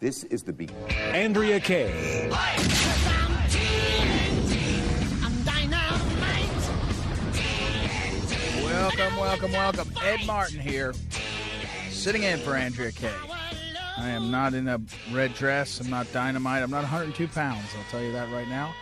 This is the beat. Andrea Kaye. Welcome. Ed Martin here, sitting in for Andrea Kaye. I am not in a red dress. I'm not dynamite. I'm not 102 pounds. I'll tell you that right now.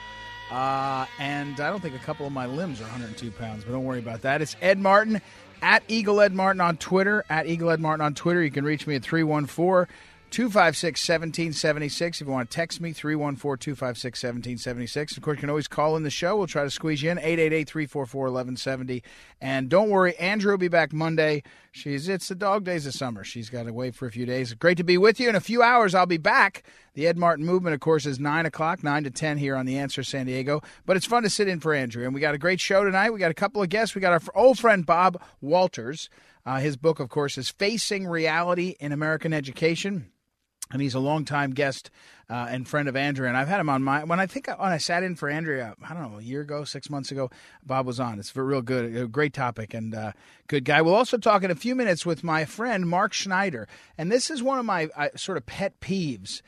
And I don't think a couple of my limbs are 102 pounds, but don't worry about that. It's Ed Martin, at Eagle Ed Martin on Twitter. At Eagle Ed Martin on Twitter. You can reach me at 314-256-1776. If you want to text me, 314-256-1776. Of course, you can always call in the show. We'll try to squeeze you in, 888-344-1170. And don't worry, Andrew will be back Monday. It's the dog days of summer. She's got to wait for a few days. Great to be with you. In a few hours, I'll be back. The Ed Martin Movement, of course, is 9 o'clock, 9 to 10 here on The Answer San Diego. But it's fun to sit in for Andrew. And we got a great show tonight. We got a couple of guests. We got our old friend Bob Walters. His book, of course, is Facing Reality in American Education. And he's a longtime guest and friend of Andrea. And I've had him on when I sat in for Andrea, I don't know, a year ago, 6 months ago, Bob was on. It's a real good, a great topic and good guy. We'll also talk in a few minutes with my friend Mark Schneider. And this is one of my sort of pet peeves,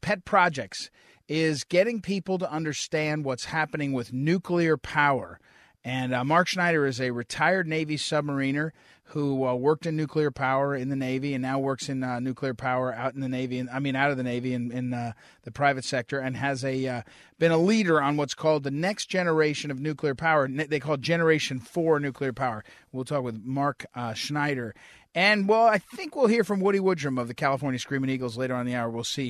pet projects, is getting people to understand what's happening with nuclear power. And Mark Schneider is a retired Navy submariner who worked in nuclear power in the Navy and now works in nuclear power out of the Navy in the private sector, and has been a leader on what's called the next generation of nuclear power. They call it Generation 4 nuclear power. We'll talk with Mark Schneider. And, well, I think we'll hear from Woody Woodrum of the California Screaming Eagles later on in the hour. We'll see.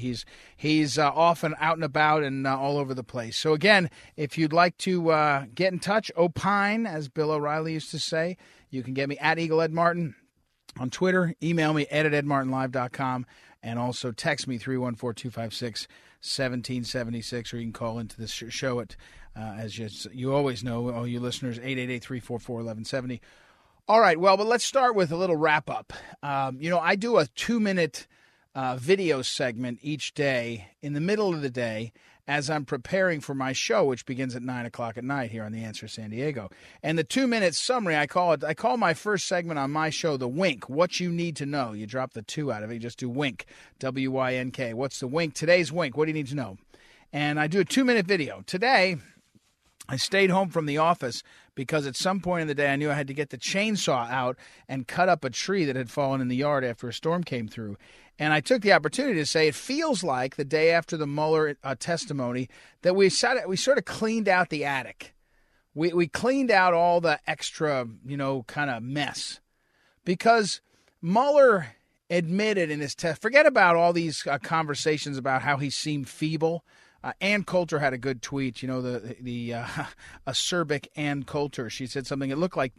He's often out and about and all over the place. So, again, if you'd like to get in touch, opine, as Bill O'Reilly used to say, you can get me at Eagle Ed Martin on Twitter. Email me, ed@edmartinlive.com, and also text me, 314-256-1776, or you can call into the show at, as you always know, all you listeners, 888-344-1170. All right, well, but let's start with a little wrap-up. I do a 2-minute video segment each day in the middle of the day as I'm preparing for my show, which begins at 9 o'clock at night here on The Answer San Diego. And the 2-minute summary, I call my first segment on my show the Wink, What You Need to Know. You drop the 2 out of it. You just do Wink, W-Y-N-K. What's the Wink? Today's Wink, what do you need to know? And I do a 2-minute video. Today, I stayed home from the office because at some point in the day I knew I had to get the chainsaw out and cut up a tree that had fallen in the yard after a storm came through. And I took the opportunity to say it feels like the day after the Mueller testimony that we sort of cleaned out the attic. We cleaned out all the extra, kind of mess. Because Mueller admitted in his test, forget about all these conversations about how he seemed feeble. Ann Coulter had a good tweet, the acerbic Ann Coulter. She said something. It looked like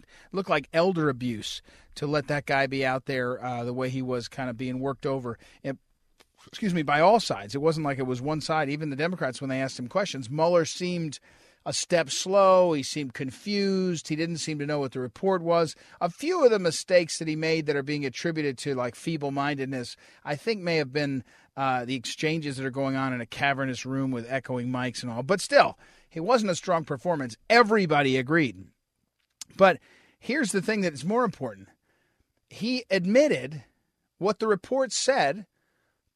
elder abuse to let that guy be out there the way he was, kind of being worked over. By all sides. It wasn't like it was one side. Even the Democrats, when they asked him questions, Mueller seemed a step slow. He seemed confused. He didn't seem to know what the report was. A few of the mistakes that he made that are being attributed to like feeble-mindedness, I think may have been the exchanges that are going on in a cavernous room with echoing mics and all. But still, it wasn't a strong performance. Everybody agreed. But here's the thing that's more important. He admitted what the report said,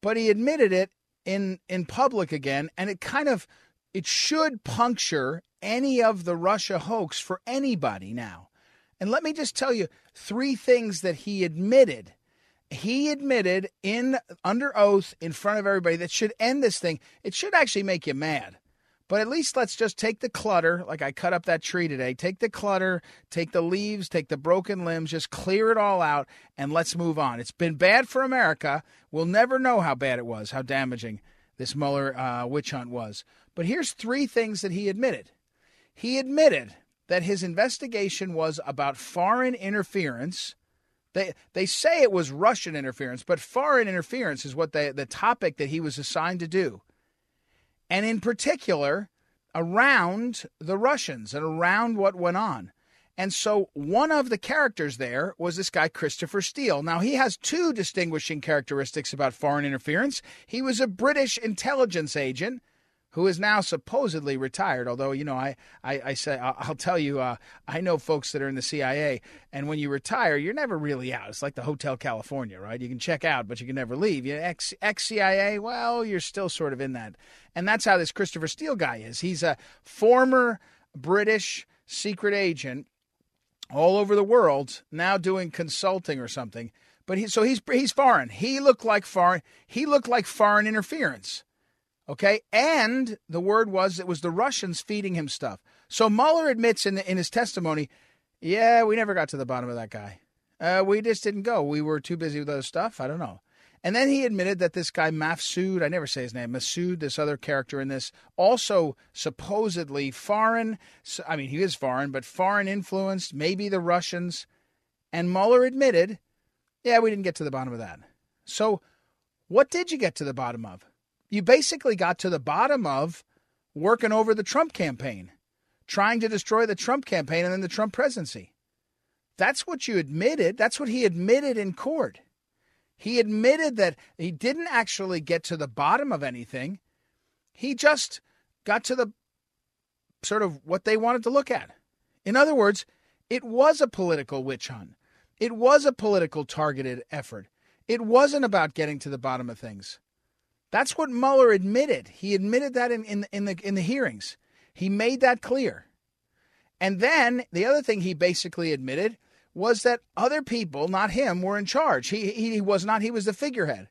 but he admitted it in public again. And it should puncture any of the Russia hoax for anybody now. And let me just tell you three things that he admitted. He admitted under oath in front of everybody that should end this thing. It should actually make you mad. But at least let's just take the clutter, like I cut up that tree today. Take the clutter, take the leaves, take the broken limbs, just clear it all out, and let's move on. It's been bad for America. We'll never know how bad it was, how damaging this Mueller witch hunt was. But here's three things that he admitted. He admitted that his investigation was about foreign interference They say it was Russian interference, but foreign interference is what the topic that he was assigned to do. And in particular, around the Russians and around what went on. And so one of the characters there was this guy, Christopher Steele. Now, he has two distinguishing characteristics about foreign interference. He was a British intelligence agent who is now supposedly retired. Although, you know, I'll tell you, I know folks that are in the CIA, and when you retire, you're never really out. It's like the Hotel California, right? You can check out, but you can never leave. You know, ex-CIA, well, you're still sort of in that. And that's how this Christopher Steele guy is. He's a former British secret agent all over the world, now doing consulting or something. But he's foreign. He looked like foreign interference. Okay, and the word was it was the Russians feeding him stuff. So Mueller admits in his testimony, yeah, we never got to the bottom of that guy. We just didn't go. We were too busy with other stuff. I don't know. And then he admitted that this guy Mafsood, I never say his name, Mafsood, this other character in this, also supposedly foreign. I mean, he is foreign, but foreign influenced, maybe the Russians. And Mueller admitted, yeah, we didn't get to the bottom of that. So what did you get to the bottom of? You basically got to the bottom of working over the Trump campaign, trying to destroy the Trump campaign and then the Trump presidency. That's what you admitted. That's what he admitted in court. He admitted that he didn't actually get to the bottom of anything. He just got to the sort of what they wanted to look at. In other words, it was a political witch hunt. It was a political targeted effort. It wasn't about getting to the bottom of things. That's what Mueller admitted. He admitted that in the hearings. He made that clear. And then the other thing he basically admitted was that other people, not him, were in charge. He was not. He was the figurehead,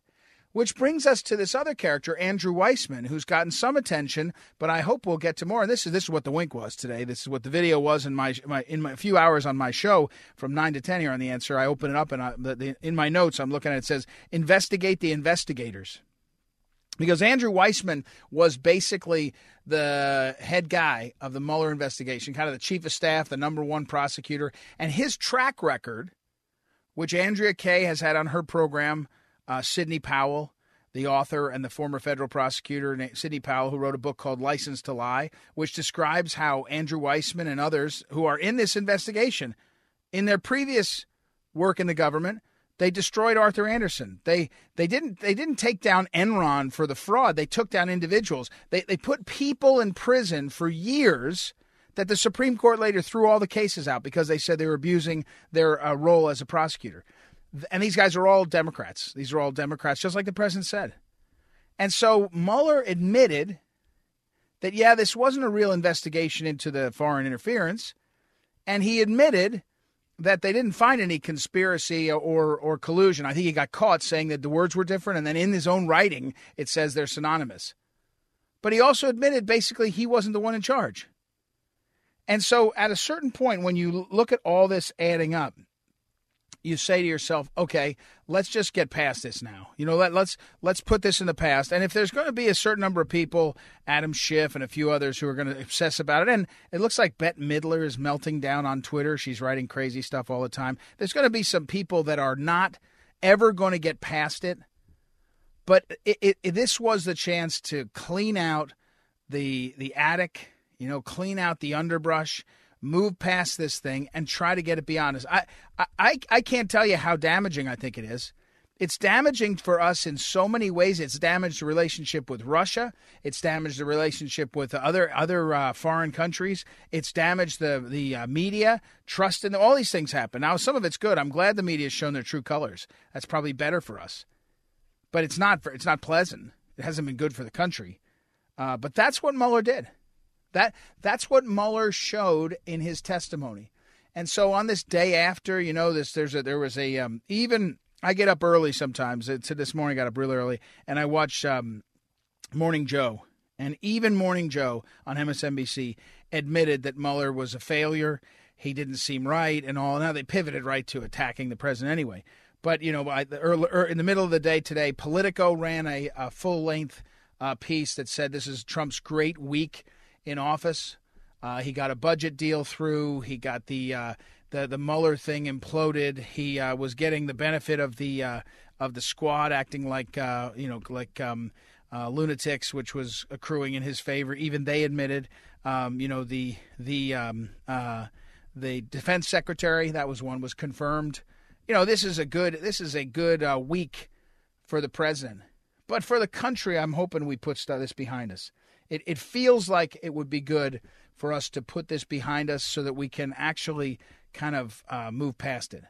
which brings us to this other character, Andrew Weissman, who's gotten some attention, but I hope we'll get to more. And this is what the wink was today. This is what the video was in my few hours on my show from 9 to 10 here on The Answer. I open it up and in my notes, I'm looking at it, it says, investigate the investigators. Because Andrew Weissman was basically the head guy of the Mueller investigation, kind of the chief of staff, the number one prosecutor. And his track record, which Andrea Kaye has had on her program, Sidney Powell, the author and the former federal prosecutor, Sidney Powell, who wrote a book called License to Lie, which describes how Andrew Weissman and others who are in this investigation, in their previous work in the government, they destroyed Arthur Anderson. They didn't take down Enron for the fraud. They took down individuals. They put people in prison for years that the Supreme Court later threw all the cases out because they said they were abusing their role as a prosecutor. And these guys are all Democrats. These are all Democrats, just like the president said. And so Mueller admitted that, yeah, this wasn't a real investigation into the foreign interference. And he admitted that they didn't find any conspiracy or collusion. I think he got caught saying that the words were different, and then in his own writing, it says they're synonymous. But he also admitted, basically, he wasn't the one in charge. And so at a certain point, when you look at all this adding up, you say to yourself, okay, let's just get past this now. You know, let's put this in the past. And if there's going to be a certain number of people, Adam Schiff and a few others who are going to obsess about it, and it looks like Bette Midler is melting down on Twitter. She's writing crazy stuff all the time. There's going to be some people that are not ever going to get past it. But this was the chance to clean out the attic, you know, clean out the underbrush, move past this thing and try to get it beyond us. I can't tell you how damaging I think it is. It's damaging for us in so many ways. It's damaged the relationship with Russia. It's damaged the relationship with other foreign countries. It's damaged the media, trust in all these things happen. Now, some of it's good. I'm glad the media has shown their true colors. That's probably better for us. But it's not pleasant. It hasn't been good for the country. But that's what Mueller did. That's what Mueller showed in his testimony. And so on this day after, you know, there was I get up early sometimes. So this morning I got up really early and I watch Morning Joe. And even Morning Joe on MSNBC admitted that Mueller was a failure. He didn't seem right and all. Now they pivoted right to attacking the president anyway. But, you know, in the middle of the day today, Politico ran a full-length piece that said this is Trump's great week in office. He got a budget deal through. He got the uh, the Mueller thing imploded, he was getting the benefit of the squad, acting like lunatics, which was accruing in his favor. Even they admitted, the defense secretary, that was one, was confirmed. You know, this is a good week for the president. But for the country, I'm hoping we put this behind us. It feels like it would be good for us to put this behind us so that we can actually kind of move past it.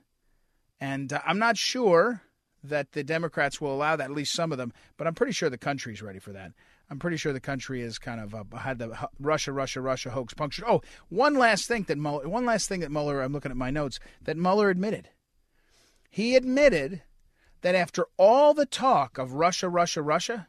And I'm not sure that the Democrats will allow that, at least some of them, but I'm pretty sure the country's ready for that. I'm pretty sure the country is kind of had the Russia hoax punctured. Oh, one last thing that Mueller, I'm looking at my notes, that Mueller admitted. He admitted that after all the talk of Russia,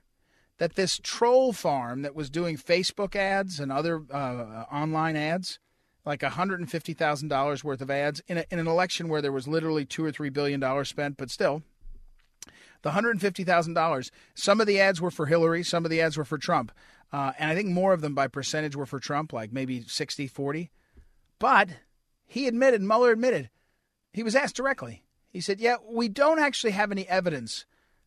that this troll farm that was doing Facebook ads and other online ads, like $150,000 worth of ads in an election where there was literally $2 or $3 billion spent, but still, the $150,000. Some of the ads were for Hillary, some of the ads were for Trump, and I think more of them by percentage were for Trump, like maybe 60-40. But he admitted, Mueller admitted, he was asked directly. He said, yeah, we don't actually have any evidence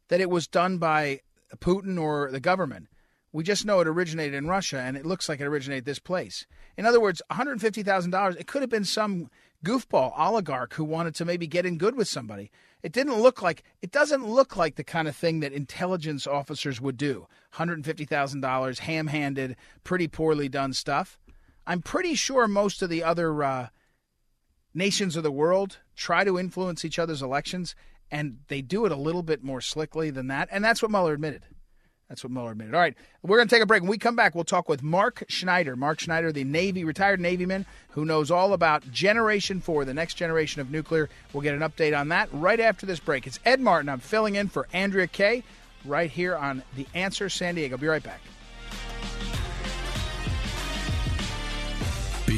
that it was done by Putin or the government. We just know it originated in Russia, and it looks like it originated this place. In other words, $150,000, it could have been some goofball oligarch who wanted to maybe get in good with somebody. It doesn't look like the kind of thing that intelligence officers would do. $150,000, ham-handed, pretty poorly done stuff. I'm pretty sure most of the other nations of the world try to influence each other's elections, and they do it a little bit more slickly than that. And that's what Mueller admitted. All right, we're going to take a break. When we come back, we'll talk with Mark Schneider. Mark Schneider, the retired Navyman who knows all about Generation 4, the next generation of nuclear. We'll get an update on that right after this break. It's Ed Martin. I'm filling in for Andrea Kaye right here on The Answer San Diego. Be right back. Be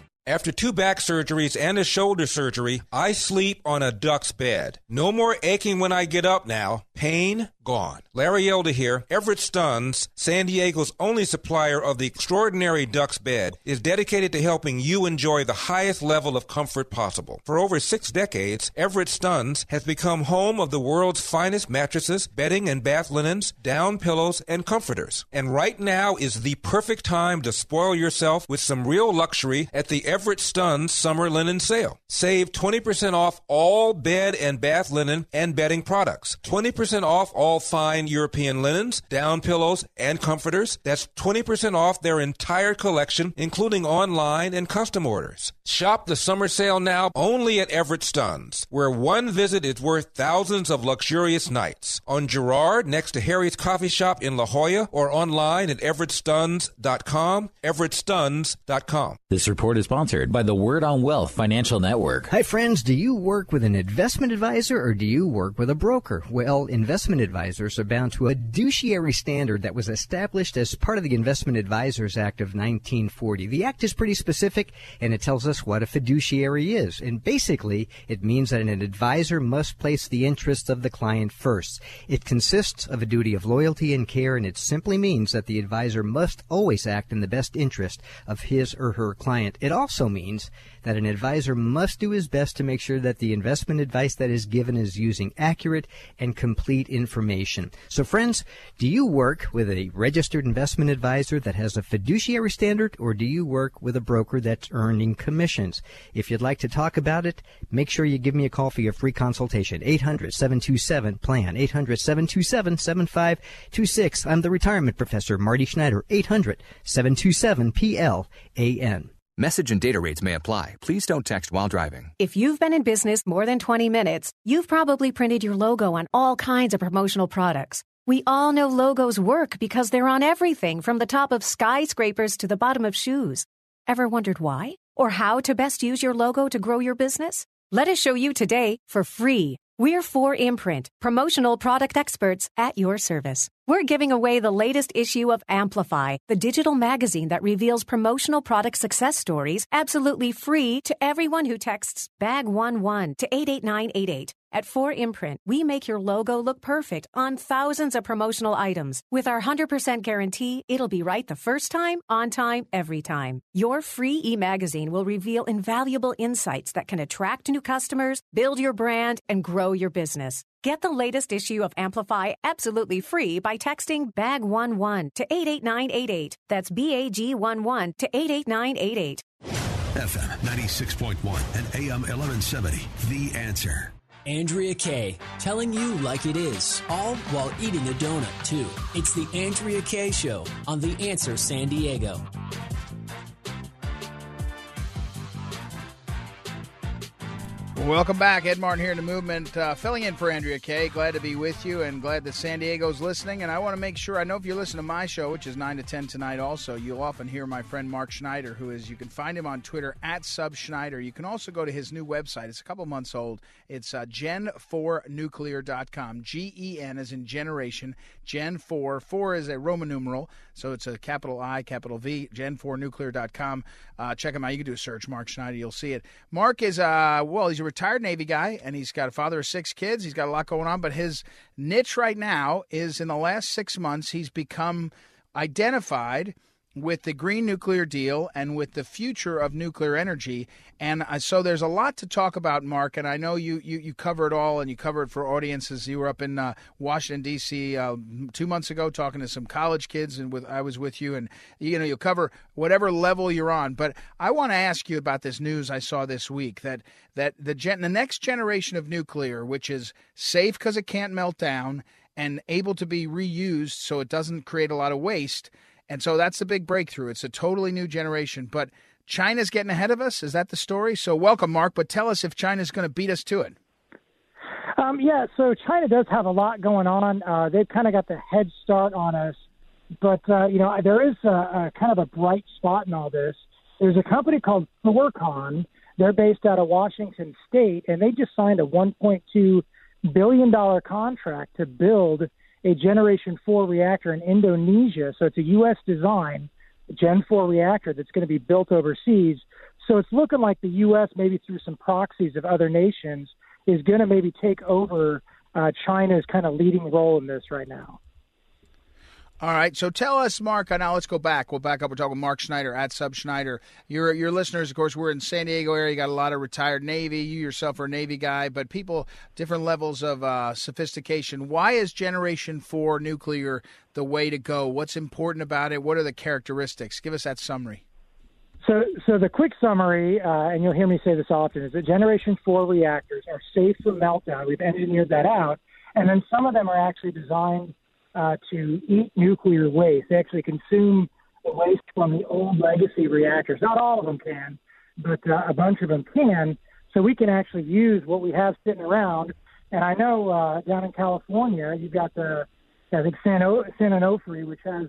After 2 back surgeries and a shoulder surgery, I sleep on a duck's bed. No more aching when I get up now. Pain gone. Larry Elder here. Everett Stunn's, San Diego's only supplier of the extraordinary duck's bed, is dedicated to helping you enjoy the highest level of comfort possible. For over 6 decades, Everett Stunn's has become home of the world's finest mattresses, bedding and bath linens, down pillows, and comforters. And right now is the perfect time to spoil yourself with some real luxury at the Everett Stunn's Summer Linen Sale. Save 20% off all bed and bath linen and bedding products. 20% off all fine European linens, down pillows, and comforters. That's 20% off their entire collection, including online and custom orders. Shop the summer sale now only at Everett Stunn's, where one visit is worth thousands of luxurious nights. On Girard, next to Harry's Coffee Shop in La Jolla, or online at everettstuns.com, everettstuns.com. This report is sponsored by the Word on Wealth Financial Network. Hi, friends. Do you work with an investment advisor or do you work with a broker? Well, investment advisors advisors are bound to a fiduciary standard that was established as part of the Investment Advisors Act of 1940. The act is pretty specific, and it tells us what a fiduciary is. And basically, it means that an advisor must place the interests of the client first. It consists of a duty of loyalty and care, and it simply means that the advisor must always act in the best interest of his or her client. It also means that an advisor must do his best to make sure that the investment advice that is given is using accurate and complete information. So, friends, do you work with a registered investment advisor that has a fiduciary standard, or do you work with a broker that's earning commissions? If you'd like to talk about it, make sure you give me a call for your free consultation. 800-727-PLAN, 800-727-7526. I'm the retirement professor, Marty Schneider, 800-727-PLAN. Message and data rates may apply. Please don't text while driving. If you've been in business more than 20 minutes, you've probably printed your logo on all kinds of promotional products. We all know logos work because they're on everything from the top of skyscrapers to the bottom of shoes. Ever wondered why? Or how to best use your logo to grow your business? Let us show you today for free. We're 4imprint, promotional product experts at your service. We're giving away the latest issue of Amplify, the digital magazine that reveals promotional product success stories absolutely free to everyone who texts BAG11 to 88988. At 4imprint, we make your logo look perfect on thousands of promotional items. With our 100% guarantee, it'll be right the first time, on time, every time. Your free e-magazine will reveal invaluable insights that can attract new customers, build your brand, and grow your business. Get the latest issue of Amplify absolutely free by texting BAG11 to 88988. That's BAG11 to 88988. FM 96.1 and AM 1170. The Answer. Andrea Kaye, telling you like it is, all while eating a donut, too. It's The Andrea Kaye Show on The Answer San Diego. Welcome back. Ed Martin here in the Movement, filling in for Andrea Kaye. Glad to be with you and glad that San Diego's listening. And I want to make sure, I know if you listen to my show, which is 9 to 10 tonight also, you'll often hear my friend Mark Schneider, who is, you can find him on Twitter, at SubSchneider. You can also go to his new website. It's a couple months old. It's Gen4Nuclear.com. G-E-N as in generation. Gen4. 4 is a Roman numeral, so it's a capital I, capital V. Gen4Nuclear.com. Check him out. You can do a search, Mark Schneider. You'll see it. Mark is, he's a retired Navy guy, and he's got a father of six kids. He's got a lot going on, but his niche right now is, in the last 6 months, he's become identified with the green nuclear deal and with the future of nuclear energy. And so there's a lot to talk about, Mark, and I know you cover it all, and you cover it for audiences. You were up in Washington, D.C. 2 months ago talking to some college kids, and I was with you, and you'll cover whatever level you're on. But I want to ask you about this news I saw this week, that the next generation of nuclear, which is safe because it can't melt down and able to be reused so it doesn't create a lot of waste. And so that's the big breakthrough. It's a totally new generation. But China's getting ahead of us. Is that the story? So welcome, Mark. But tell us if China's going to beat us to it. Yeah, so China does have a lot going on. They've kind of got the head start on us. But, there is a kind of a bright spot in all this. There's a company called Thorcon. They're based out of Washington State. And they just signed a $1.2 billion contract to build a Generation 4 reactor in Indonesia. So it's a U.S. design Gen 4 reactor that's going to be built overseas. So it's looking like the U.S., maybe through some proxies of other nations, is going to maybe take over China's kind of leading role in this right now. All right. So tell us, Mark, now let's go back. We'll back up. We're talking with Mark Schneider at SubSchneider. Your listeners, of course, we're in San Diego area. You got a lot of retired Navy. You yourself are a Navy guy, but people, different levels of sophistication. Why is Generation 4 nuclear the way to go? What's important about it? What are the characteristics? Give us that summary. So the quick summary, and you'll hear me say this often, is that Generation 4 reactors are safe from meltdown. We've engineered that out. And then some of them are actually designed to eat nuclear waste. They actually consume the waste from the old legacy reactors. Not all of them can, but a bunch of them can. So we can actually use what we have sitting around. And I know down in California, you've got San Onofre, which has,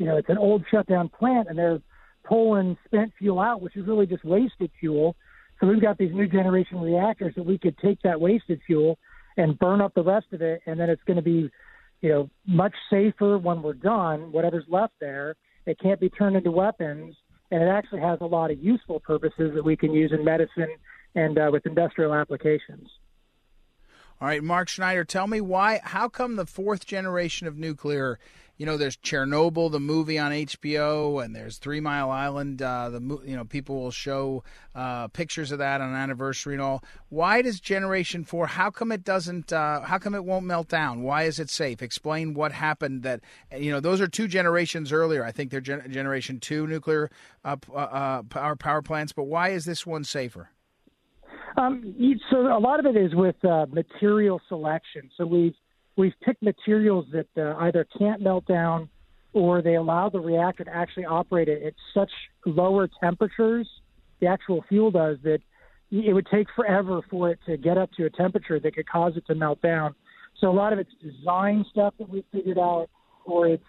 it's an old shutdown plant, and they're pulling spent fuel out, which is really just wasted fuel. So we've got these new generation reactors that we could take that wasted fuel and burn up the rest of it. And then it's going to be, you know, much safer when we're done, whatever's left there. It can't be turned into weapons. And it actually has a lot of useful purposes that we can use in medicine and with industrial applications. All right, Mark Schneider, tell me why, how come the fourth generation of nuclear, you know, there's Chernobyl, the movie on HBO, and there's 3 Mile Island, people will show pictures of that on an anniversary and all. Why does Generation 4, how come it won't melt down? Why is it safe? Explain what happened that, you know, those are two generations earlier. I think they're Generation 2 nuclear power plants, but why is this one safer? So a lot of it is with material selection. So we've picked materials that either can't melt down or they allow the reactor to actually operate at such lower temperatures, the actual fuel does, that it would take forever for it to get up to a temperature that could cause it to melt down. So a lot of it's design stuff that we've figured out, or it's,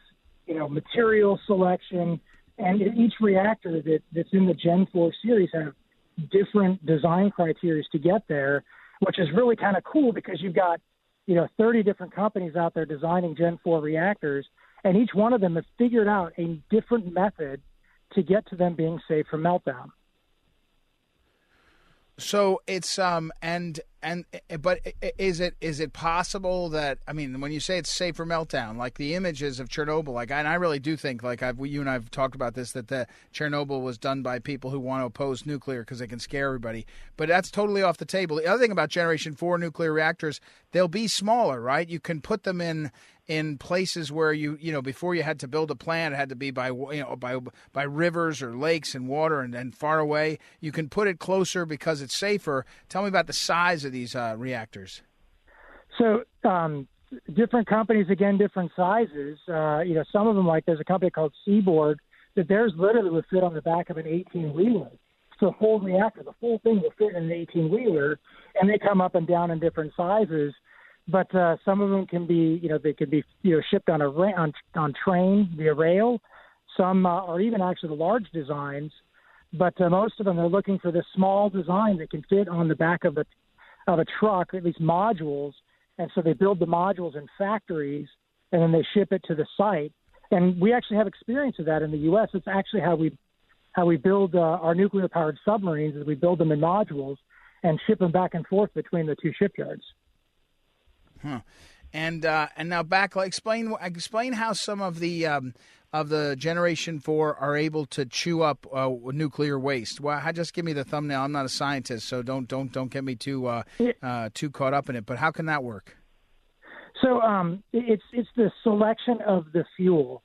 you know, material selection. And each reactor that's in the Gen 4 series have different design criteria to get there, which is really kind of cool because you've got, you know, 30 different companies out there designing Gen 4 reactors, and each one of them has figured out a different method to get to them being safe from meltdown. So it's but is it possible that, I mean, when you say it's safe for meltdown, like the images of Chernobyl, and I really do think, you and I have talked about this, that the Chernobyl was done by people who want to oppose nuclear because they can scare everybody. But that's totally off the table. The other thing about Generation 4 nuclear reactors, they'll be smaller, right? You can put them in places where you know before you had to build a plant, it had to be by rivers or lakes and water and far away. You can put it closer because it's safer. Tell me about the size of these reactors. So different companies, again, different sizes. Some of them, like there's a company called Seaboard, that theirs literally would fit on the back of an 18-wheeler. It's the whole reactor, the whole thing will fit in an 18-wheeler, and they come up and down in different sizes. But some of them can be, you know, they could be, you know, shipped on a train via rail. Some are even actually the large designs, but most of them are looking for this small design that can fit on the back of a truck, or at least modules. And so they build the modules in factories, and then they ship it to the site. And we actually have experience of that in the U.S. It's actually how we build our nuclear-powered submarines, is we build them in modules and ship them back and forth between the two shipyards. Huh. And now back, explain how some of the Generation 4 are able to chew up nuclear waste. Well, just give me the thumbnail. I'm not a scientist, so don't get me too caught up in it. But how can that work? So it's the selection of the fuel.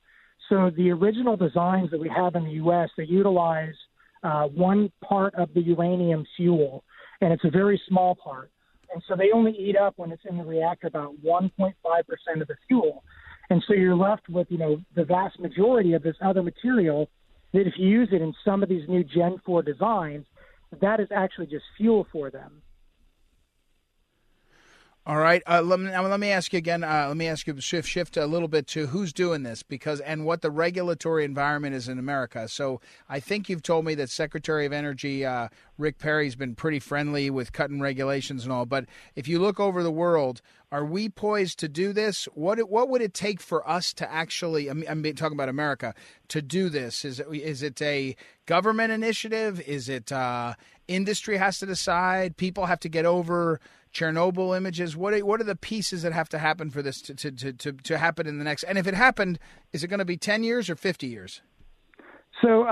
So the original designs that we have in the U.S. that utilize one part of the uranium fuel, and it's a very small part. And so they only eat up, when it's in the reactor, about 1.5% of the fuel. And so you're left with, you know, the vast majority of this other material that if you use it in some of these new Gen 4 designs, that is actually just fuel for them. All right. Let me ask you again. Let me ask you to shift a little bit to who's doing this, because and what the regulatory environment is in America. So I think you've told me that Secretary of Energy Rick Perry's been pretty friendly with cutting regulations and all. But if you look over the world, are we poised to do this? What would it take for us to actually, I'm talking about America, to do this? Is it a government initiative? Is it industry has to decide? People have to get over Chernobyl images? What are the pieces that have to happen for this to happen in the next? And if it happened, is it going to be 10 years or 50 years? So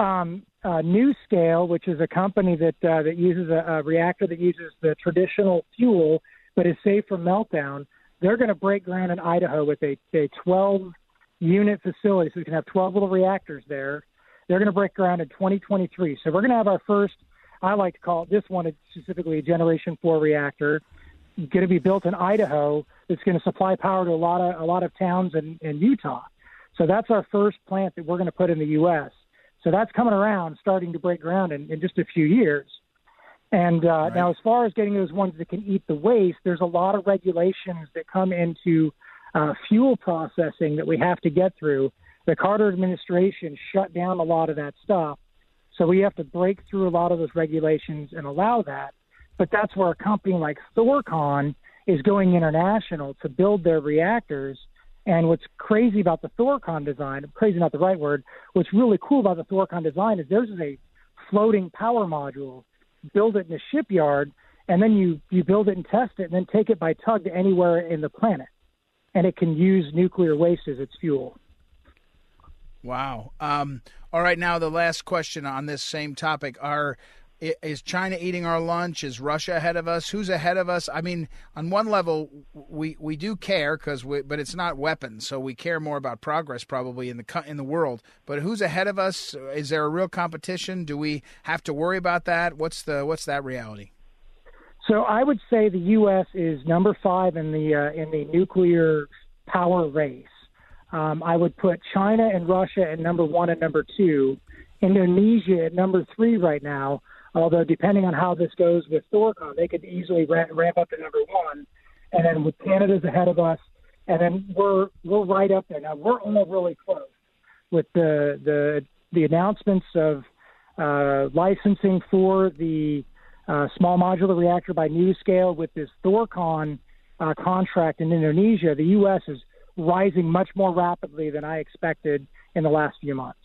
NuScale, which is a company that uses a reactor that uses the traditional fuel but is safe from meltdown, they're going to break ground in Idaho with a 12-unit facility. So we can have 12 little reactors there. They're going to break ground in 2023. So we're going to have our first, I like to call it this one, specifically a Generation 4 reactor, going to be built in Idaho. It's going to supply power to a lot of towns in Utah. So that's our first plant that we're going to put in the U.S. So that's coming around, starting to break ground in just a few years. And right. Now, as far as getting those ones that can eat the waste, there's a lot of regulations that come into fuel processing that we have to get through. The Carter administration shut down a lot of that stuff. So we have to break through a lot of those regulations and allow that. But that's where a company like Thorcon is going international to build their reactors. And what's crazy about the Thorcon design, crazy not the right word, what's really cool about the Thorcon design is theirs is a floating power module. Build it in a shipyard, and then you build it and test it, and then take it by tug to anywhere in the planet. And it can use nuclear waste as its fuel. Wow. All right, now the last question on this same topic. Is China eating our lunch? Is Russia ahead of us? Who's ahead of us? I mean, on one level, we do care, but it's not weapons, so we care more about progress probably in the world. But who's ahead of us? Is there a real competition? Do we have to worry about that? What's that reality? So I would say the U.S. is number 5 in the nuclear power race. I would put China and Russia at number 1 and number 2. Indonesia at number 3 right now. Although, depending on how this goes with Thorcon, they could easily ramp up to number 1. And then with Canada's ahead of us, and then we're right up there. Now, we're all really close with the announcements of licensing for the small modular reactor by NuScale with this Thorcon contract in Indonesia. The U.S. is rising much more rapidly than I expected in the last few months.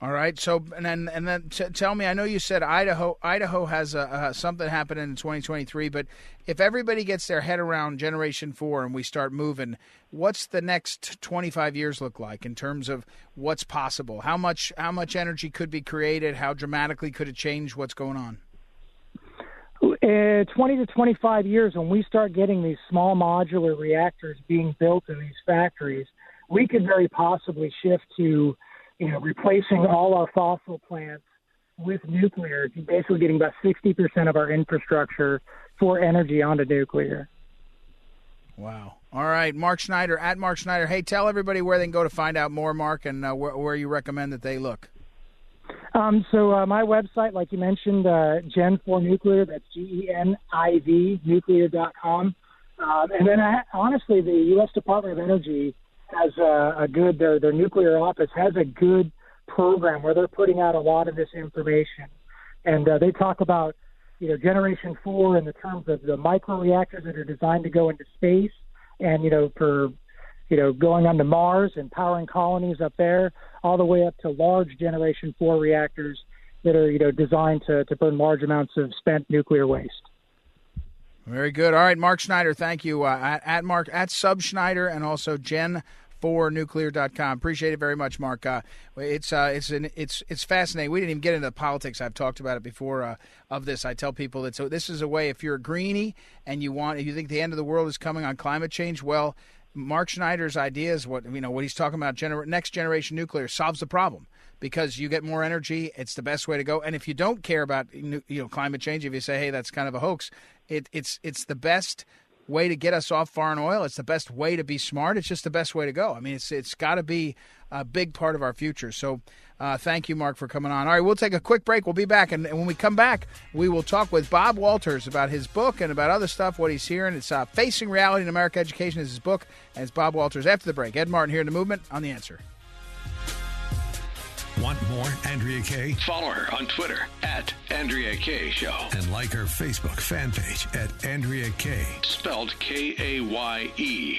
All right. So and then tell me. I know you said Idaho has something happening in 2023. But if everybody gets their head around Generation 4 and we start moving, what's the next 25 years look like in terms of what's possible? How much energy could be created? How dramatically could it change what's going on? 20 to 25 years, when we start getting these small modular reactors being built in these factories, we could very possibly shift to replacing all our fossil plants with nuclear, basically getting about 60% of our infrastructure for energy onto nuclear. Wow. All right. Mark Schneider, at Mark Schneider. Hey, tell everybody where they can go to find out more, Mark, and where you recommend that they look. So my website, like you mentioned, Gen4Nuclear, that's G-E-N-I-V, nuclear.com. And then, honestly, the U.S. Department of Energy has a good, their nuclear office has a good program where they're putting out a lot of this information. And they talk about, Generation 4 in the terms of the microreactors that are designed to go into space and, for going onto Mars and powering colonies up there, all the way up to large Generation 4 reactors that are, designed to burn large amounts of spent nuclear waste. Very good. All right, Mark Schneider, thank you. At Mark, at Sub Schneider, and also Gen4Nuclear.com. Appreciate it very much, Mark. It's fascinating. We didn't even get into the politics. I've talked about it before of this. I tell people that so this is a way, if you're a greenie and you think the end of the world is coming on climate change, well, Mark Schneider's ideas, what he's talking about, next generation nuclear, solves the problem because you get more energy. It's the best way to go. And if you don't care about climate change, if you say, hey, that's kind of a hoax, it's the best way to get us off foreign oil. It's the best way to be smart. It's just the best way to go. I mean, it's got to be a big part of our future. So thank you, Mark, for coming on. All right, we'll take a quick break. We'll be back. And when we come back, we will talk with Bob Walters about his book and about other stuff, what he's hearing. It's Facing Reality in American Education is his book. And it's Bob Walters after the break. Ed Martin here in The Movement on The Answer. Want more Andrea Kaye? Follow her on Twitter at Andrea Kaye Show. And like her Facebook fan page at Andrea Kaye. Spelled K-A-Y-E.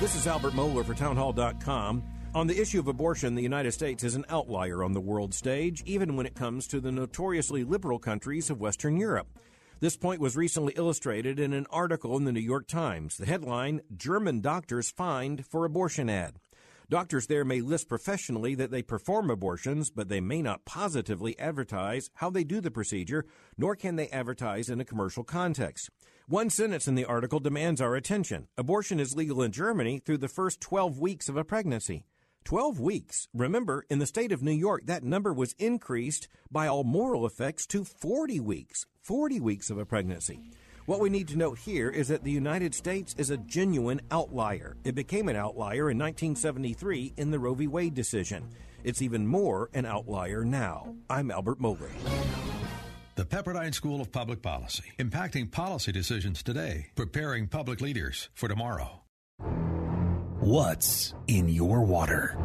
This is Albert Mohler for townhall.com. On the issue of abortion, the United States is an outlier on the world stage, even when it comes to the notoriously liberal countries of Western Europe. This point was recently illustrated in an article in the New York Times. The headline, German doctors fined for abortion ad. Doctors there may list professionally that they perform abortions, but they may not positively advertise how they do the procedure, nor can they advertise in a commercial context. One sentence in the article demands our attention. Abortion is legal in Germany through the first 12 weeks of a pregnancy. 12 weeks. Remember, in the state of New York, that number was increased by all moral effects to 40 weeks. 40 weeks of a pregnancy. What we need to note here is that the United States is a genuine outlier. It became an outlier in 1973 in the Roe v. Wade decision. It's even more an outlier now. I'm Albert Moeller. The Pepperdine School of Public Policy, impacting policy decisions today, preparing public leaders for tomorrow. What's in your water?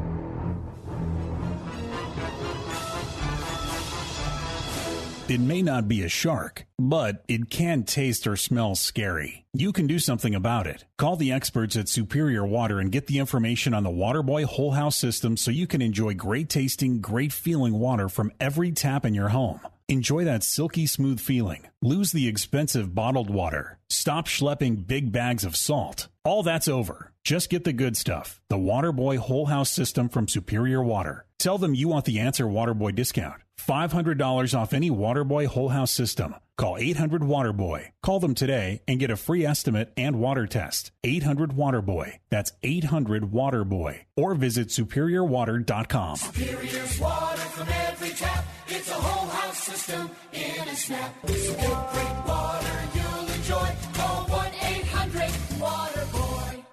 It may not be a shark, but it can taste or smell scary. You can do something about it. Call the experts at Superior Water and get the information on the Waterboy Whole House System so you can enjoy great tasting, great feeling water from every tap in your home. Enjoy that silky smooth feeling. Lose the expensive bottled water. Stop schlepping big bags of salt. All that's over. Just get the good stuff. The Waterboy Whole House System from Superior Water. Tell them you want the Answer Waterboy discount. $500 off any Waterboy Whole House system. Call 800-WATERBOY. Call them today and get a free estimate and water test. 800-WATERBOY. That's 800-WATERBOY. Or visit SuperiorWater.com. Superior's water from every tap. It's a whole house system in a snap. It's great water you'll enjoy. Call 1-800-WATERBOY.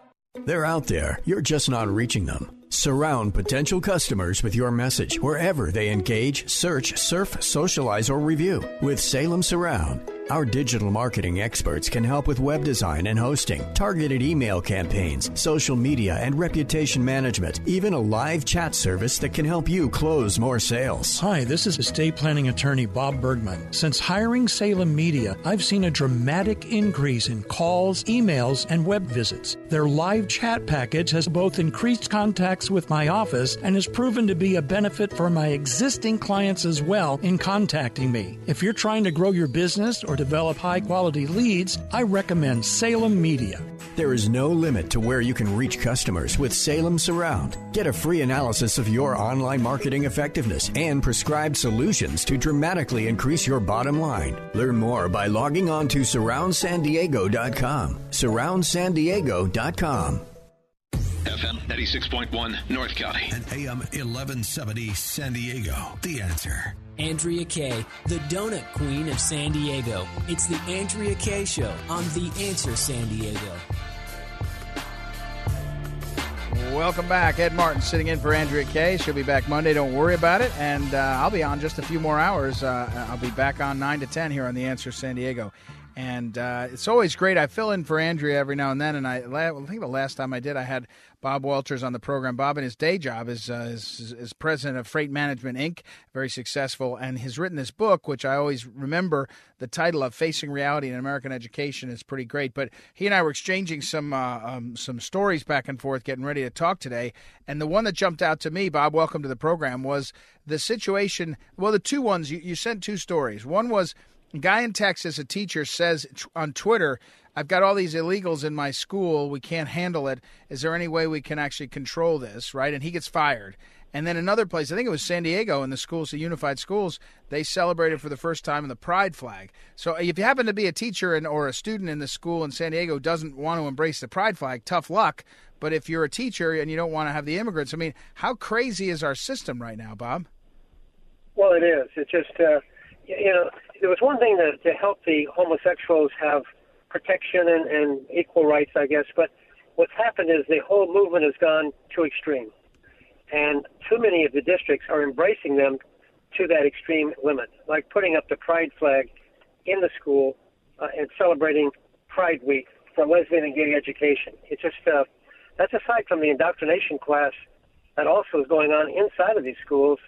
They're out there. You're just not reaching them. Surround potential customers with your message wherever they engage, search, surf, socialize, or review. With Salem Surround, our digital marketing experts can help with web design and hosting, targeted email campaigns, social media and reputation management, even a live chat service that can help you close more sales. Hi, this is estate planning attorney Bob Bergman. Since hiring Salem Media, I've seen a dramatic increase in calls, emails, and web visits. Their live chat package has both increased contacts with my office and has proven to be a benefit for my existing clients as well in contacting me. If you're trying to grow your business or develop high-quality leads, I recommend Salem Media. There is no limit to where you can reach customers with Salem Surround. Get a free analysis of your online marketing effectiveness and prescribed solutions to dramatically increase your bottom line. Learn more by logging on to SurroundSanDiego.com. SurroundSanDiego.com. FM 96.1 North County and AM 1170 San Diego. The Answer. Andrea Kaye, the donut queen of San Diego. It's the Andrea Kaye Show on The Answer San Diego. Welcome back. Ed Martin sitting in for Andrea Kaye. She'll be back Monday. Don't worry about it. And I'll be on just a few more hours. I'll be back on 9 to 10 here on The Answer San Diego. And it's always great. I fill in for Andrea every now and then, and I think the last time I did, I had Bob Walters on the program. Bob, in his day job, is president of Freight Management, Inc., very successful, and has written this book, which I always remember the title of, Facing Reality in American Education. Is pretty great. But he and I were exchanging some stories back and forth, getting ready to talk today, and the one that jumped out to me, Bob, welcome to the program, was the situation, well, the two ones, you sent two stories. One was, a guy in Texas, a teacher, says on Twitter, I've got all these illegals in my school. We can't handle it. Is there any way we can actually control this, right? And he gets fired. And then another place, I think it was San Diego, in the schools, the unified schools, they celebrated for the first time in the pride flag. So if you happen to be a teacher or a student in the school in San Diego who doesn't want to embrace the pride flag, tough luck. But if you're a teacher and you don't want to have the immigrants, I mean, how crazy is our system right now, Bob? Well, it is. It's just, you know, there was one thing to help the homosexuals have protection and equal rights, I guess, but what's happened is the whole movement has gone too extreme, and too many of the districts are embracing them to that extreme limit, like putting up the pride flag in the school and celebrating Pride Week for lesbian and gay education. It's just, that's aside from the indoctrination class that also is going on inside of these schools,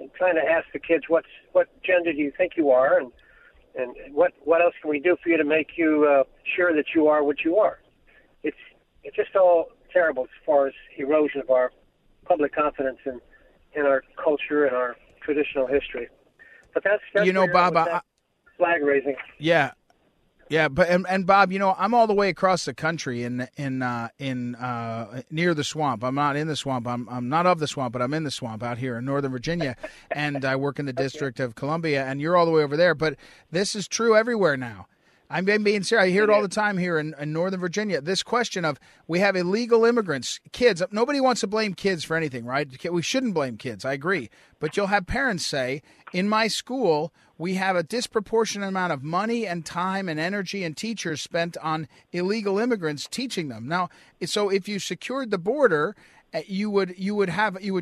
and trying to ask the kids, what gender do you think you are, and what else can we do for you to make you sure that you are what you are? It's just all terrible as far as erosion of our public confidence in our culture and our traditional history. But that's Bob, flag raising. Yeah. Yeah, but and Bob, you know, I'm all the way across the country in near the swamp. I'm not in the swamp. I'm not of the swamp, but I'm in the swamp out here in Northern Virginia, and I work in the District of Columbia. And you're all the way over there. But this is true everywhere now. I'm being serious. I hear it all the time here in Northern Virginia. This question of we have illegal immigrants, kids. Nobody wants to blame kids for anything, right? We shouldn't blame kids. I agree. But you'll have parents say, in my school, we have a disproportionate amount of money and time and energy and teachers spent on illegal immigrants teaching them. Now, so if you secured the border, you would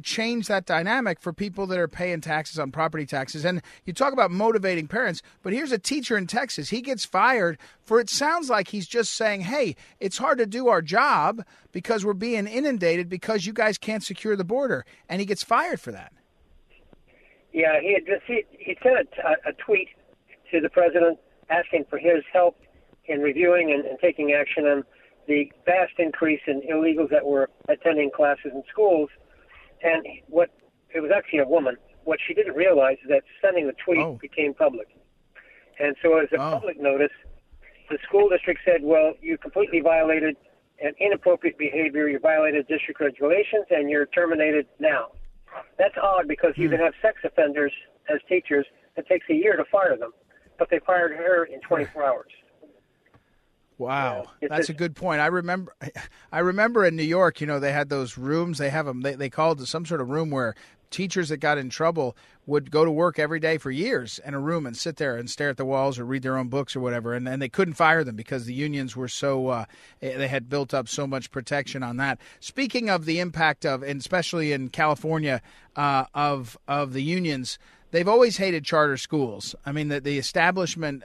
change that dynamic for people that are paying taxes on property taxes. And you talk about motivating parents, but here's a teacher in Texas. He gets fired for, it sounds like he's just saying, hey, it's hard to do our job because we're being inundated because you guys can't secure the border. And he gets fired for that. Yeah, he sent a tweet to the president asking for his help in reviewing and taking action on the vast increase in illegals that were attending classes in schools. And it was actually a woman. What she didn't realize is that sending the tweet became public. And so as a public notice, the school district said, well, you completely violated an inappropriate behavior. You violated district regulations, and you're terminated now. That's odd because you can have sex offenders as teachers. It takes a year to fire them, but they fired her in 24 hours. Wow, that's a good point. I remember in New York, you know, they had those rooms. They have them. They called some sort of room where teachers that got in trouble would go to work every day for years in a room and sit there and stare at the walls or read their own books or whatever. And they couldn't fire them because the unions were they had built up so much protection on that. Speaking of the impact of, and especially in California, of the unions, they've always hated charter schools. I mean, the establishment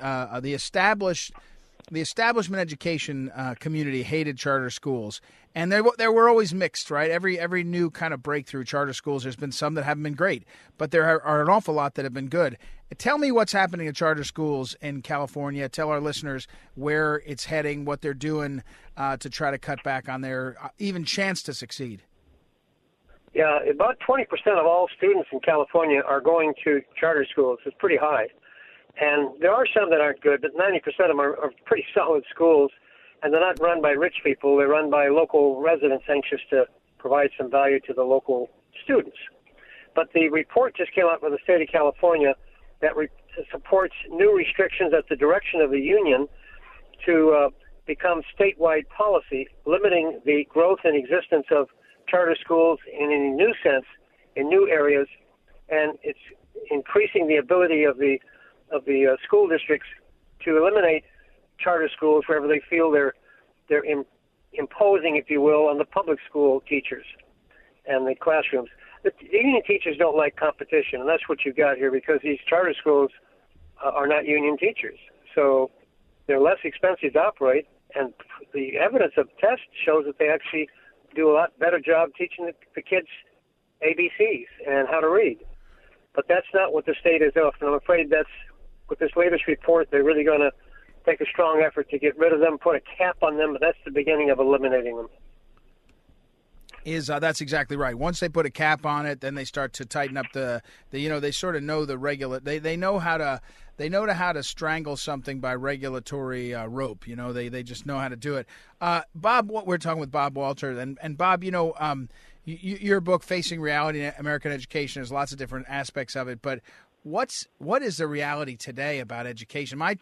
education community hated charter schools, and they were always mixed, right? Every new kind of breakthrough charter schools, there's been some that haven't been great, but there are an awful lot that have been good. Tell me what's happening at charter schools in California. Tell our listeners where it's heading, what they're doing to try to cut back on their even chance to succeed. Yeah, about 20% of all students in California are going to charter schools. It's pretty high. And there are some that aren't good, but 90% of them are pretty solid schools, and they're not run by rich people. They're run by local residents anxious to provide some value to the local students. But the report just came out from the state of California that supports new restrictions at the direction of the union to become statewide policy, limiting the growth and existence of charter schools in any new sense in new areas, and it's increasing the ability of the school districts to eliminate charter schools wherever they feel they're imposing, if you will, on the public school teachers and the classrooms. The union teachers don't like competition, and that's what you've got here because these charter schools are not union teachers. So they're less expensive to operate, and the evidence of tests shows that they actually do a lot better job teaching the kids ABCs and how to read. But that's not what the state is offering. I'm afraid that's with this latest report, they're really going to take a strong effort to get rid of them, put a cap on them, but that's the beginning of eliminating them. That's exactly right. Once they put a cap on it, then they start to tighten up they sort of know the they know how to strangle something by regulatory rope. You know, they just know how to do it. Bob, what we're talking with Bob Walters and Bob, you know, your book, Facing Reality in American Education, there's lots of different aspects of it, but what is the reality today about education? My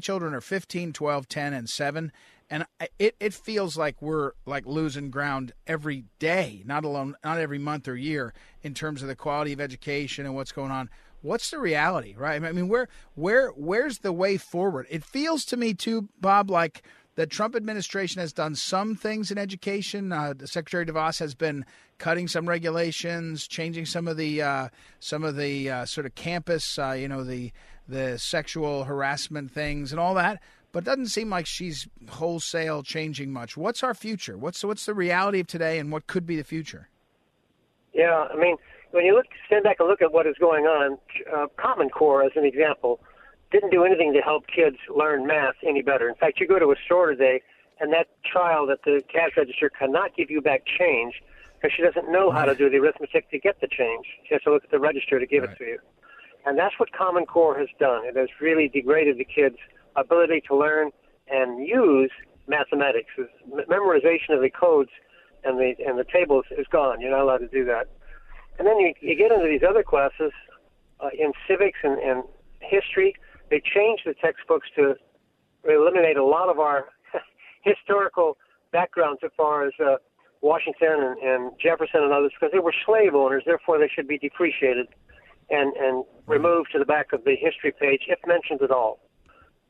children are 15, 12, 10, and 7, and it feels like we're like losing ground every day, not every month or year, in terms of the quality of education and what's going on. What's the reality, right? I mean, where's the way forward? It feels to me too, Bob, like the Trump administration has done some things in education. Secretary DeVos has been cutting some regulations, changing some of the sort of campus, the sexual harassment things and all that. But it doesn't seem like she's wholesale changing much. What's our future? What's the reality of today, and what could be the future? Yeah, I mean, when you stand back and look at what is going on, Common Core as an example didn't do anything to help kids learn math any better. In fact, you go to a store today, and that child at the cash register cannot give you back change because she doesn't know how to do the arithmetic to get the change. She has to look at the register to give it to you. And that's what Common Core has done. It has really degraded the kids ability to learn and use mathematics. Memorization of the codes and the tables is gone. You're not allowed to do that. And then you get into these other classes in civics and history. They changed the textbooks to eliminate a lot of our historical backgrounds as far as Washington and Jefferson and others, because they were slave owners, therefore they should be depreciated and removed to the back of the history page, if mentioned at all.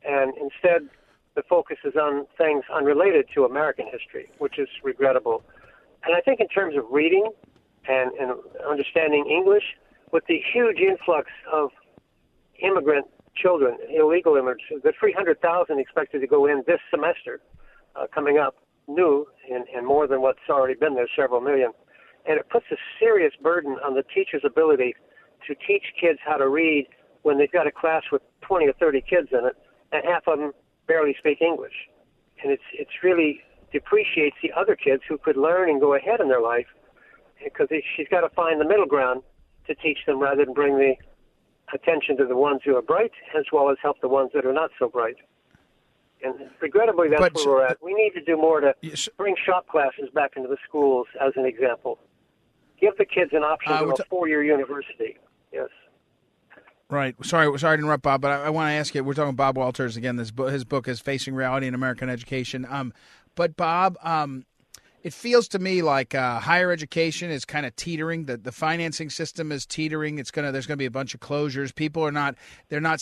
And instead, the focus is on things unrelated to American history, which is regrettable. And I think in terms of reading and understanding English, with the huge influx of immigrant children, illegal immigrants, the 300,000 expected to go in this semester coming up, new, and more than what's already been there, several million. And it puts a serious burden on the teacher's ability to teach kids how to read when they've got a class with 20 or 30 kids in it, and half of them barely speak English. And it's really depreciates the other kids who could learn and go ahead in their life, because she's got to find the middle ground to teach them rather than bring the attention to the ones who are bright as well as help the ones that are not so bright. And regrettably, that's where we're at. We need to do more to bring shop classes back into the schools, as an example. Give the kids an option to a four-year university. Yes. Right. Sorry to interrupt, Bob, but I want to ask you. We're talking Bob Walters again. His book is Facing Reality in American Education. But Bob, it feels to me like higher education is kind of teetering. The financing system is teetering. There's going to be a bunch of closures. People are not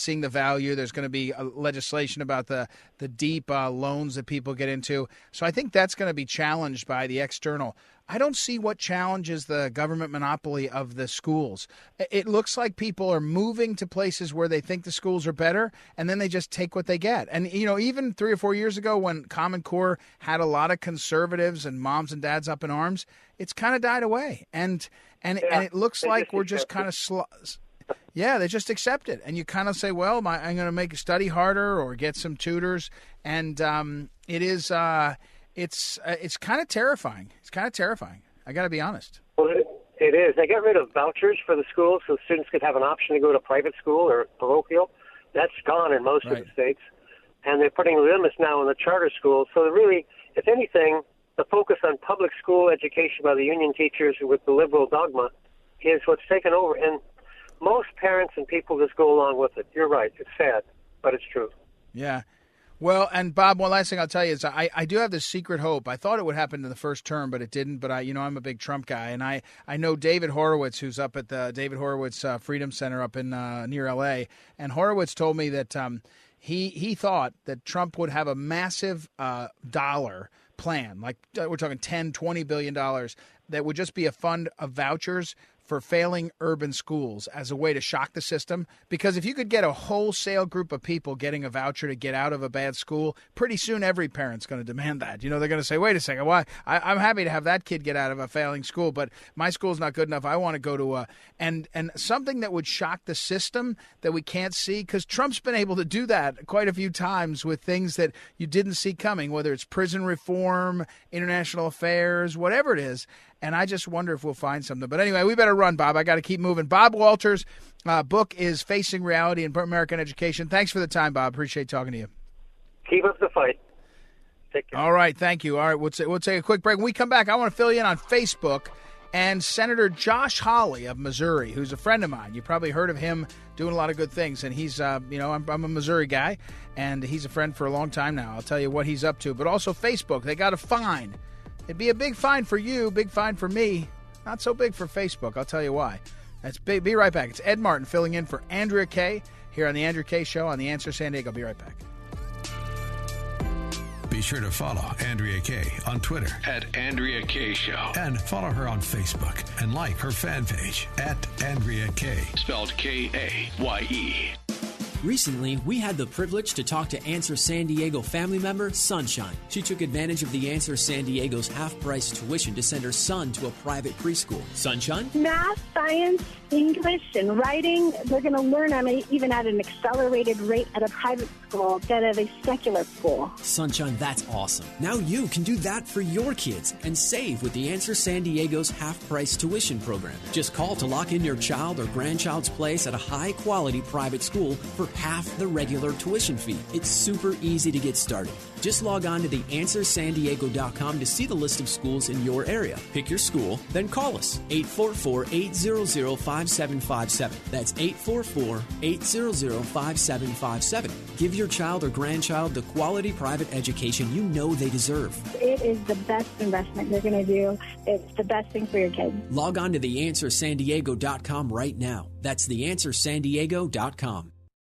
seeing the value. There's going to be legislation about the deep loans that people get into. So I think that's going to be challenged by the external. I don't see what challenges the government monopoly of the schools. It looks like people are moving to places where they think the schools are better, and then they just take what they get. And, even 3 or 4 years ago when Common Core had a lot of conservatives and moms and dads up in arms, it's kind of died away. And it looks like we're just kind of they just accept it. And you kind of say, well, I'm going to make a study harder or get some tutors. And it is... It's kind of terrifying. I got to be honest. Well, it is. They got rid of vouchers for the schools so students could have an option to go to private school or parochial. That's gone in most of the states. And they're putting limits now on the charter schools. So really, if anything, the focus on public school education by the union teachers with the liberal dogma is what's taken over. And most parents and people just go along with it. You're right. It's sad, but it's true. Yeah. Well, and Bob, one last thing I'll tell you is I do have this secret hope. I thought it would happen in the first term, but it didn't. But I'm a big Trump guy, and I know David Horowitz, who's up at the David Horowitz Freedom Center up in near L.A. And Horowitz told me that he thought that Trump would have a massive dollar plan, like we're talking $10, $20 billion, that would just be a fund of vouchers for failing urban schools as a way to shock the system. Because if you could get a wholesale group of people getting a voucher to get out of a bad school, pretty soon every parent's going to demand that. They're going to say, wait a second, why? I'm happy to have that kid get out of a failing school, but my school's not good enough. I want to go to a... And something that would shock the system that we can't see, because Trump's been able to do that quite a few times with things that you didn't see coming, whether it's prison reform, international affairs, whatever it is. And I just wonder if we'll find something. But anyway, we better run, Bob. I got to keep moving. Bob Walters' book is Facing Reality in American Education. Thanks for the time, Bob. Appreciate talking to you. Keep up the fight. Take care. All right. Thank you. All right. We'll take a quick break. When we come back, I want to fill you in on Facebook and Senator Josh Hawley of Missouri, who's a friend of mine. You probably heard of him doing a lot of good things. And he's, I'm a Missouri guy, and he's a friend for a long time now. I'll tell you what he's up to. But also Facebook, they got a fine. It'd be a big fine for you, big fine for me. Not so big for Facebook. I'll tell you why. That's big. Be right back. It's Ed Martin filling in for Andrea Kaye here on The Andrea Kaye Show on The Answer San Diego. Be right back. Be sure to follow Andrea Kaye on Twitter @AndreaKayeShow. And follow her on Facebook and like her fan page @AndreaKaye. Spelled Kaye. Recently, we had the privilege to talk to Answer San Diego family member Sunshine. She took advantage of the Answer San Diego's half-price tuition to send her son to a private preschool. Sunshine? Math, science, English, and writing. They're going to learn even at an accelerated rate at a private school than at a secular school. Sunshine, that's awesome. Now you can do that for your kids and save with the Answer San Diego's half-price tuition program. Just call to lock in your child or grandchild's place at a high-quality private school for half the regular tuition fee. It's super easy to get started. Just log on to theanswersandiego.com to see the list of schools in your area. Pick your school, then call us. 844-800-5757. That's 844-800-5757. Give your child or grandchild the quality private education you know they deserve. It is the best investment you're going to do. It's the best thing for your kids. Log on to theanswersandiego.com right now. That's theanswersandiego.com.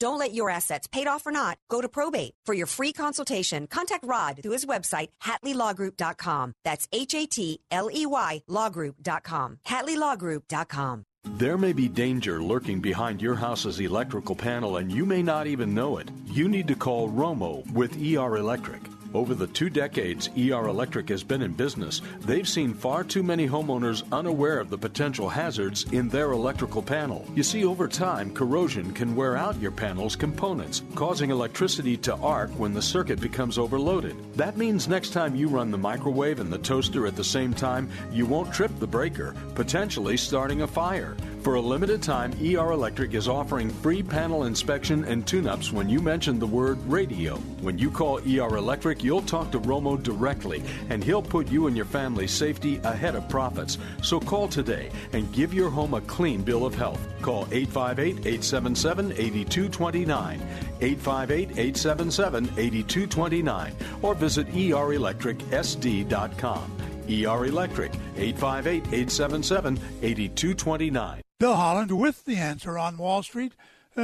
Don't let your assets, paid off or not, go to probate. For your free consultation, contact Rod through his website, HatleyLawGroup.com. That's HATLEY, LawGroup.com. HatleyLawGroup.com. There may be danger lurking behind your house's electrical panel, and you may not even know it. You need to call Romo with ER Electric. Over the 2 decades ER Electric has been in business, they've seen far too many homeowners unaware of the potential hazards in their electrical panel. You see, over time, corrosion can wear out your panel's components, causing electricity to arc when the circuit becomes overloaded. That means next time you run the microwave and the toaster at the same time, you won't trip the breaker, potentially starting a fire. For a limited time, ER Electric is offering free panel inspection and tune-ups when you mention the word radio. When you call ER Electric, you'll talk to Romo directly, and he'll put you and your family's safety ahead of profits. So call today and give your home a clean bill of health. Call 858-877-8229, 858-877-8229, or visit erelectricsd.com. ER Electric, 858-877-8229. Bill Holland with The Answer on Wall Street.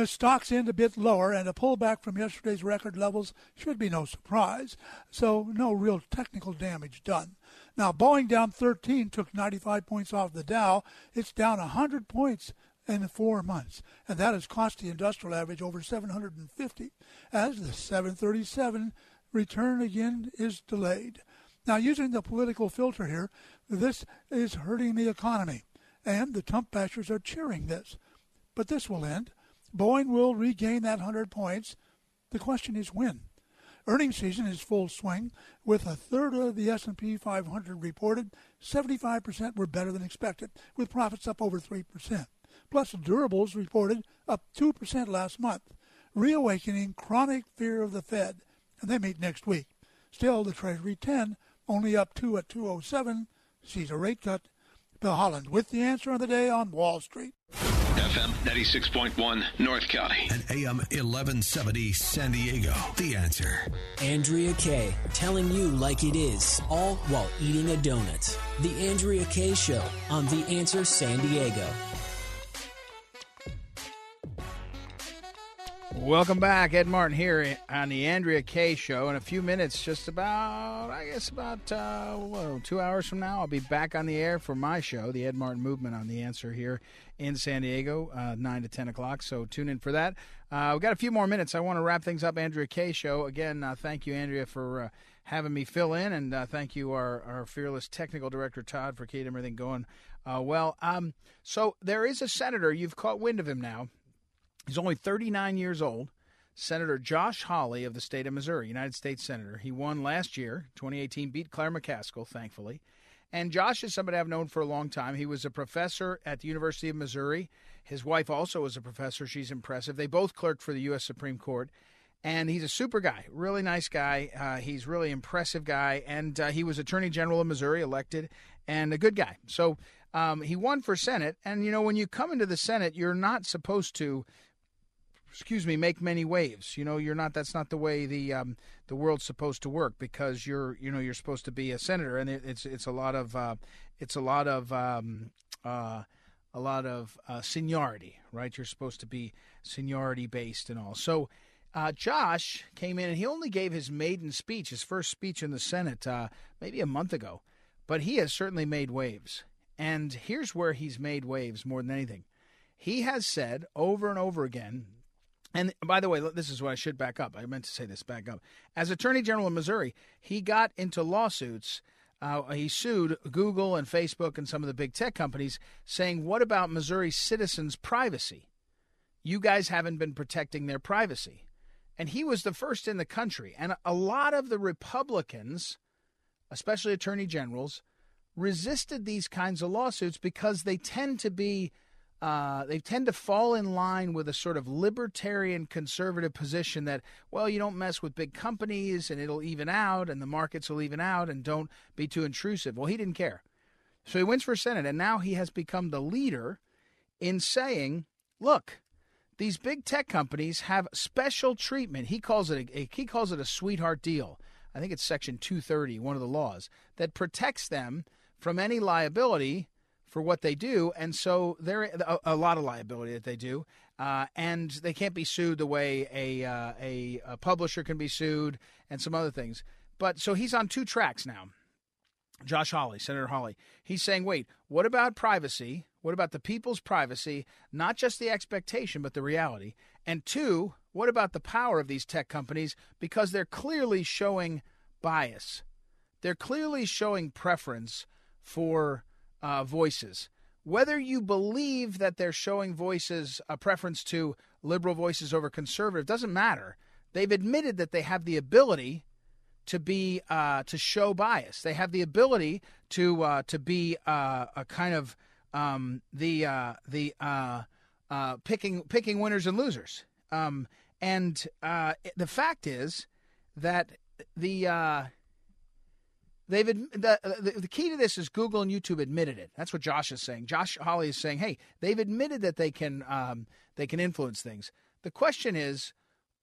Stocks end a bit lower, and a pullback from yesterday's record levels should be no surprise, so no real technical damage done. Now, Boeing down 13 took 95 points off the Dow. It's down 100 points in 4 months, and that has cost the industrial average over 750, as the 737 return again is delayed. Now, using the political filter here, this is hurting the economy, and the Trump bashers are cheering this. But this will end. Boeing will regain that 100 points. The question is when. Earnings season is full swing, with a third of the S&P 500 reported. 75% were better than expected, with profits up over 3%. Plus, durables reported up 2% last month, reawakening chronic fear of the Fed, and they meet next week. Still, the Treasury 10, only up 2 at 207, sees a rate cut. Bill Holland with The Answer of the Day on Wall Street. FM 96.1 North County and AM 1170 San Diego. The Answer. Andrea Kaye, telling you like it is, all while eating a donut. The Andrea Kaye Show on The Answer San Diego. Welcome back. Ed Martin here on The Andrea Kaye Show. In a few minutes, just about, I guess, about 2 hours from now, I'll be back on the air for my show, The Ed Martin Movement, on The Answer here in San Diego, 9 to 10 o'clock. So tune in for that. We've got a few more minutes. I want to wrap things up, Andrea Kaye Show. Again, thank you, Andrea, for having me fill in. And thank you, our fearless technical director, Todd, for keeping everything going well. So there is a senator. You've caught wind of him now. He's only 39 years old, Senator Josh Hawley of the state of Missouri, United States Senator. He won last year, 2018, beat Claire McCaskill, thankfully. And Josh is somebody I've known for a long time. He was a professor at the University of Missouri. His wife also was a professor. She's impressive. They both clerked for the U.S. Supreme Court. And he's a super guy, really nice guy. He's really impressive guy. And he was Attorney General of Missouri, elected, and a good guy. So he won for Senate. And, you know, when you come into the Senate, you're not supposed to make many waves. You know, you're not, that's not the way the world's supposed to work, because you're supposed to be a senator, and it's a lot of a lot of seniority, right? You're supposed to be seniority-based and all. So Josh came in, and he only gave his maiden speech, his first speech in the Senate, maybe a month ago. But he has certainly made waves. And here's where he's made waves more than anything. He has said over and over again, and by the way, this is what I should back up. I meant to say this, back up. As Attorney General of Missouri, he got into lawsuits. He sued Google and Facebook and some of the big tech companies saying, what about Missouri citizens' privacy? You guys haven't been protecting their privacy. And he was the first in the country. And a lot of the Republicans, especially attorney generals, resisted these kinds of lawsuits because they tend to be they tend to fall in line with a sort of libertarian conservative position that, well, you don't mess with big companies and it'll even out and the markets will even out and don't be too intrusive. Well, he didn't care. So he wins for Senate, and now he has become the leader in saying, look, these big tech companies have special treatment. He calls it a sweetheart deal. I think it's Section 230, one of the laws, that protects them from any liability for what they do, and so they're a lot of liability that they do, and they can't be sued the way a publisher can be sued and some other things. But so he's on two tracks now, Josh Hawley, Senator Hawley. He's saying, wait, what about privacy? What about the people's privacy, not just the expectation but the reality? And two, what about the power of these tech companies, because they're clearly showing bias. They're clearly showing preference for voices. Whether you believe that they're showing voices a preference to liberal voices over conservative doesn't matter. They've admitted that they have the ability to be to show bias. They have the ability to be a kind of picking winners and losers. The fact is that the key to this is Google and YouTube admitted it. That's what Josh is saying. Josh Hawley is saying, hey, they've admitted that they can influence things. The question is,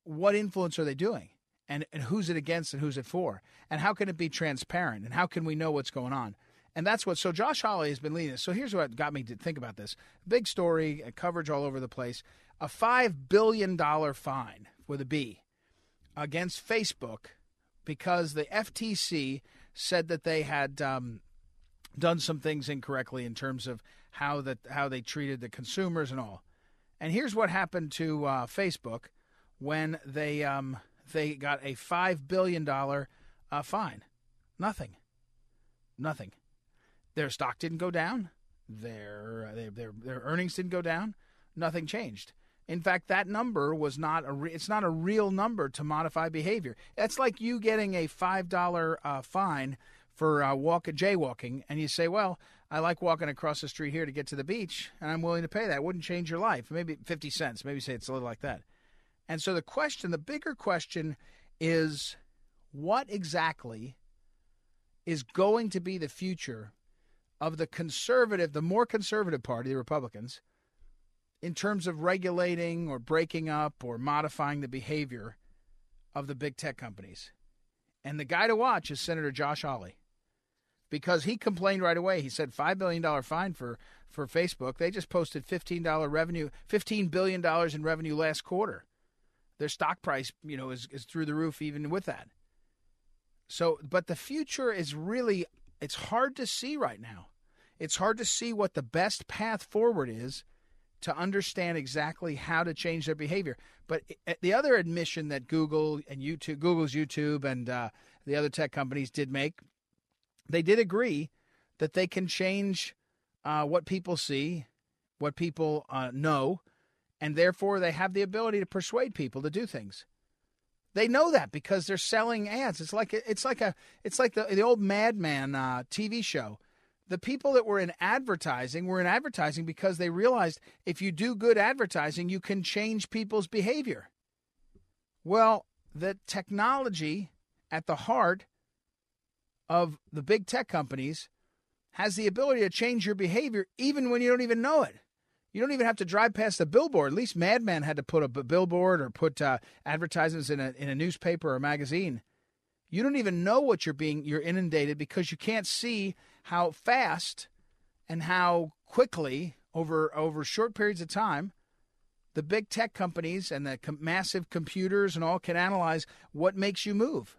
what influence are they doing? And who's it against and who's it for? And how can it be transparent? And how can we know what's going on? And that's what, so Josh Hawley has been leading this. So here's what got me to think about this. Big story, coverage all over the place. A $5 billion fine, with a B, against Facebook because the FTC said that they had done some things incorrectly in terms of how they treated the consumers and all. And here's what happened to Facebook when they got a $5 billion fine. Nothing. Their stock didn't go down. Their earnings didn't go down. Nothing changed. In fact, that number was not it's not a real number to modify behavior. That's like you getting a $5 fine for jaywalking, and you say, well, I like walking across the street here to get to the beach, and I'm willing to pay that. It wouldn't change your life. Maybe 50 cents. Maybe say it's a little like that. And so the bigger question is, what exactly is going to be the future of the more conservative party, the Republicans, in terms of regulating or breaking up or modifying the behavior of the big tech companies? And the guy to watch is Senator Josh Hawley, because he complained right away. He said $5 billion fine for Facebook. They just posted $15 billion in revenue last quarter. Their stock price, is through the roof even with that. So, but the future is really, it's hard to see right now. It's hard to see what the best path forward is to understand exactly how to change their behavior. But the other admission that Google's YouTube and the other tech companies did make, they did agree that they can change what people see, what people know, and therefore they have the ability to persuade people to do things. They know that because they're selling ads. It's like the old Mad Men TV show. The people that were in advertising because they realized if you do good advertising, you can change people's behavior. Well, the technology at the heart of the big tech companies has the ability to change your behavior even when you don't even know it. You don't even have to drive past a billboard. At least Mad Men had to put a billboard or put advertisements in a newspaper or a magazine. You don't even know what you're inundated because you can't see how fast and how quickly over short periods of time, the big tech companies and the massive computers and all can analyze what makes you move.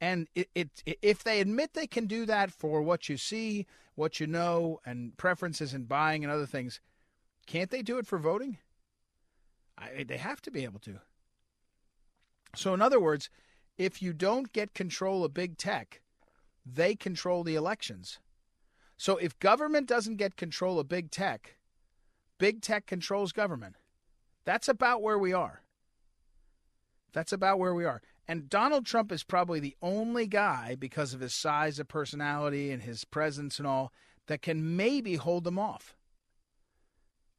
And if they admit they can do that for what you see, what you know, and preferences in buying and other things, can't they do it for voting? They have to be able to. So in other words, if you don't get control of big tech, they control the elections. So if government doesn't get control of big tech controls government. That's about where we are. That's about where we are. And Donald Trump is probably the only guy, because of his size of personality and his presence and all, that can maybe hold them off.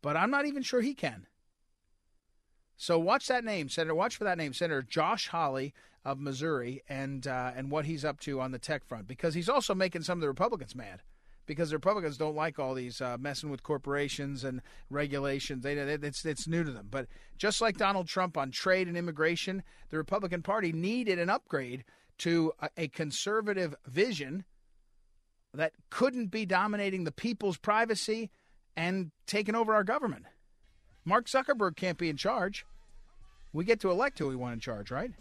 But I'm not even sure he can. So watch that name, Senator. Watch for that name, Senator Josh Hawley of Missouri, and what he's up to on the tech front, because he's also making some of the Republicans mad, because the Republicans don't like all these messing with corporations and regulations. It's new to them. But just like Donald Trump on trade and immigration, the Republican Party needed an upgrade to a conservative vision that couldn't be dominating the people's privacy and taking over our government. Mark Zuckerberg can't be in charge. We get to elect who we want in charge, right?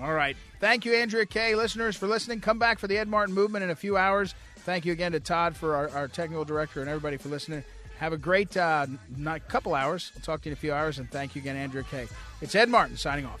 All right. Thank you, Andrea Kaye, listeners, for listening. Come back for the Ed Martin Movement in a few hours. Thank you again to Todd, for our technical director, and everybody for listening. Have a great couple hours. I'll talk to you in a few hours, and thank you again, Andrea Kaye. It's Ed Martin signing off.